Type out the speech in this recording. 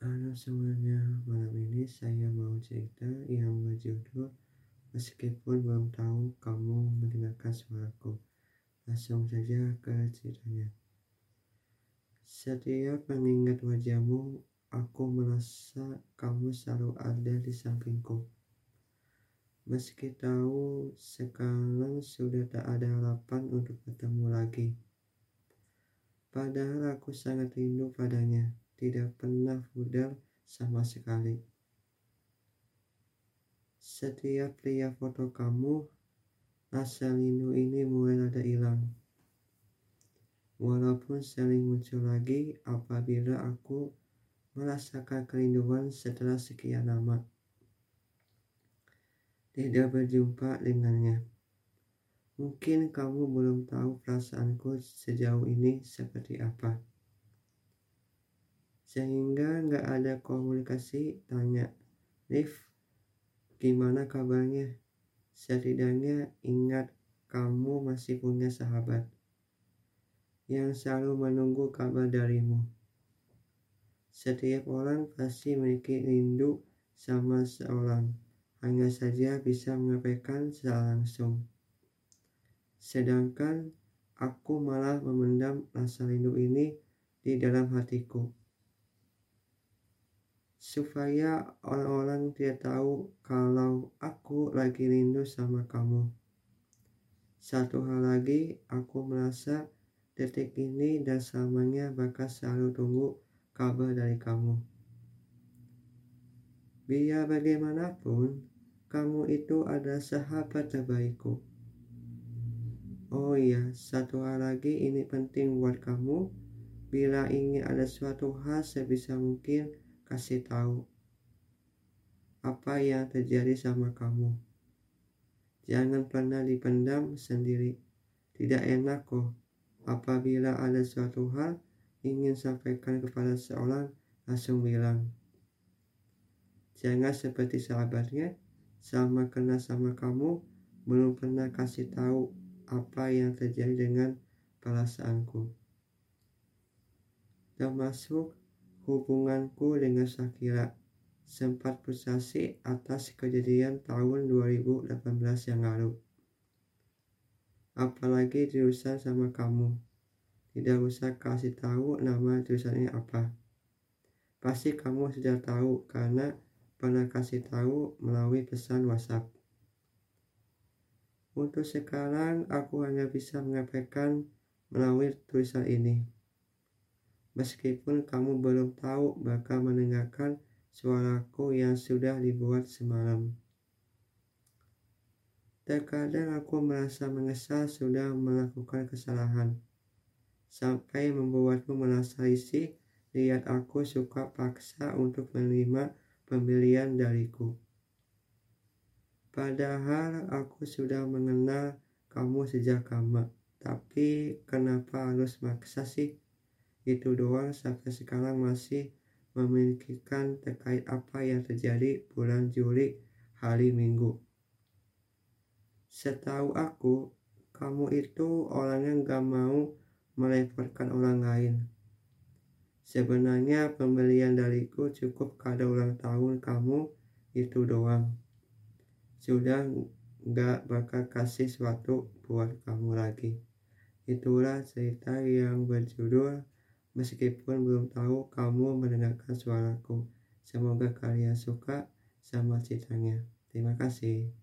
Halo semuanya, malam ini saya mau cerita yang berjudul Meskipun Belum Tahu Kamu Mendengarkan Suaraku. Langsung saja ke ceritanya. Setiap mengingat wajahmu, aku merasa kamu selalu ada di sampingku. Meski tahu sekarang sudah tak ada harapan untuk bertemu lagi, padahal aku sangat rindu padanya, tidak pernah pudar sama sekali. Setiap lihat foto kamu, rasa rindu ini mulai rada hilang, walaupun sering muncul lagi apabila aku merasakan kerinduan setelah sekian lama tidak berjumpa dengannya. Mungkin kamu belum tahu perasaanku sejauh ini seperti apa, sehingga gak ada komunikasi. Tanya, "Rif, gimana kabarnya?" Setidaknya ingat kamu masih punya sahabat yang selalu menunggu kabar darimu. Setiap orang pasti memiliki rindu sama seorang, hanya saja bisa menyampaikan secara langsung. Sedangkan aku malah memendam rasa rindu ini di dalam hatiku, supaya orang-orang tidak tahu kalau aku lagi rindu sama kamu. Satu hal lagi, aku merasa detik ini dan selamanya bakal selalu tunggu kabar dari kamu. Biar bagaimanapun, kamu itu adalah sahabat terbaikku. Oh iya, satu hal lagi ini penting buat kamu. Bila ingin ada suatu hal, sebisa mungkin kasih tahu apa yang terjadi sama kamu. Jangan pernah dipendam sendiri. Tidak enak kok. Apabila ada suatu hal ingin sampaikan kepada seorang, langsung bilang. Jangan seperti sahabatnya, sama kenal sama kamu, belum pernah kasih tahu apa yang terjadi dengan perasaanku. Termasuk hubunganku dengan Shakila, sempat frustasi atas kejadian tahun 2018 yang lalu. Apalagi jurusan sama kamu, tidak usah kasih tahu nama jurusannya apa. Pasti kamu sudah tahu karena pernah kasih tahu melalui pesan WhatsApp. Untuk sekarang aku hanya bisa menyampaikan melalui tulisan ini. Meskipun kamu belum tahu bakal mendengarkan suaraku yang sudah dibuat semalam. Terkadang aku merasa menyesal sudah melakukan kesalahan, sampai membuatmu merasa risih lihat aku suka paksa untuk menerima pembelian dariku. Padahal aku sudah mengenal kamu sejak lama, tapi kenapa harus maksa sih? Itu doang sampai sekarang masih memikirkan terkait apa yang terjadi bulan Juli hari Minggu. Setahu aku, kamu itu orangnya gak mau merepotkan orang lain. Sebenarnya pembelian dariku cukup kado ulang tahun kamu itu doang. Sudah gak bakal kasih sesuatu buat kamu lagi. Itulah cerita yang berjudul Meskipun Belum Tahu Kamu Mendengarkan Suaraku. Semoga kalian suka sama ceritanya. Terima kasih.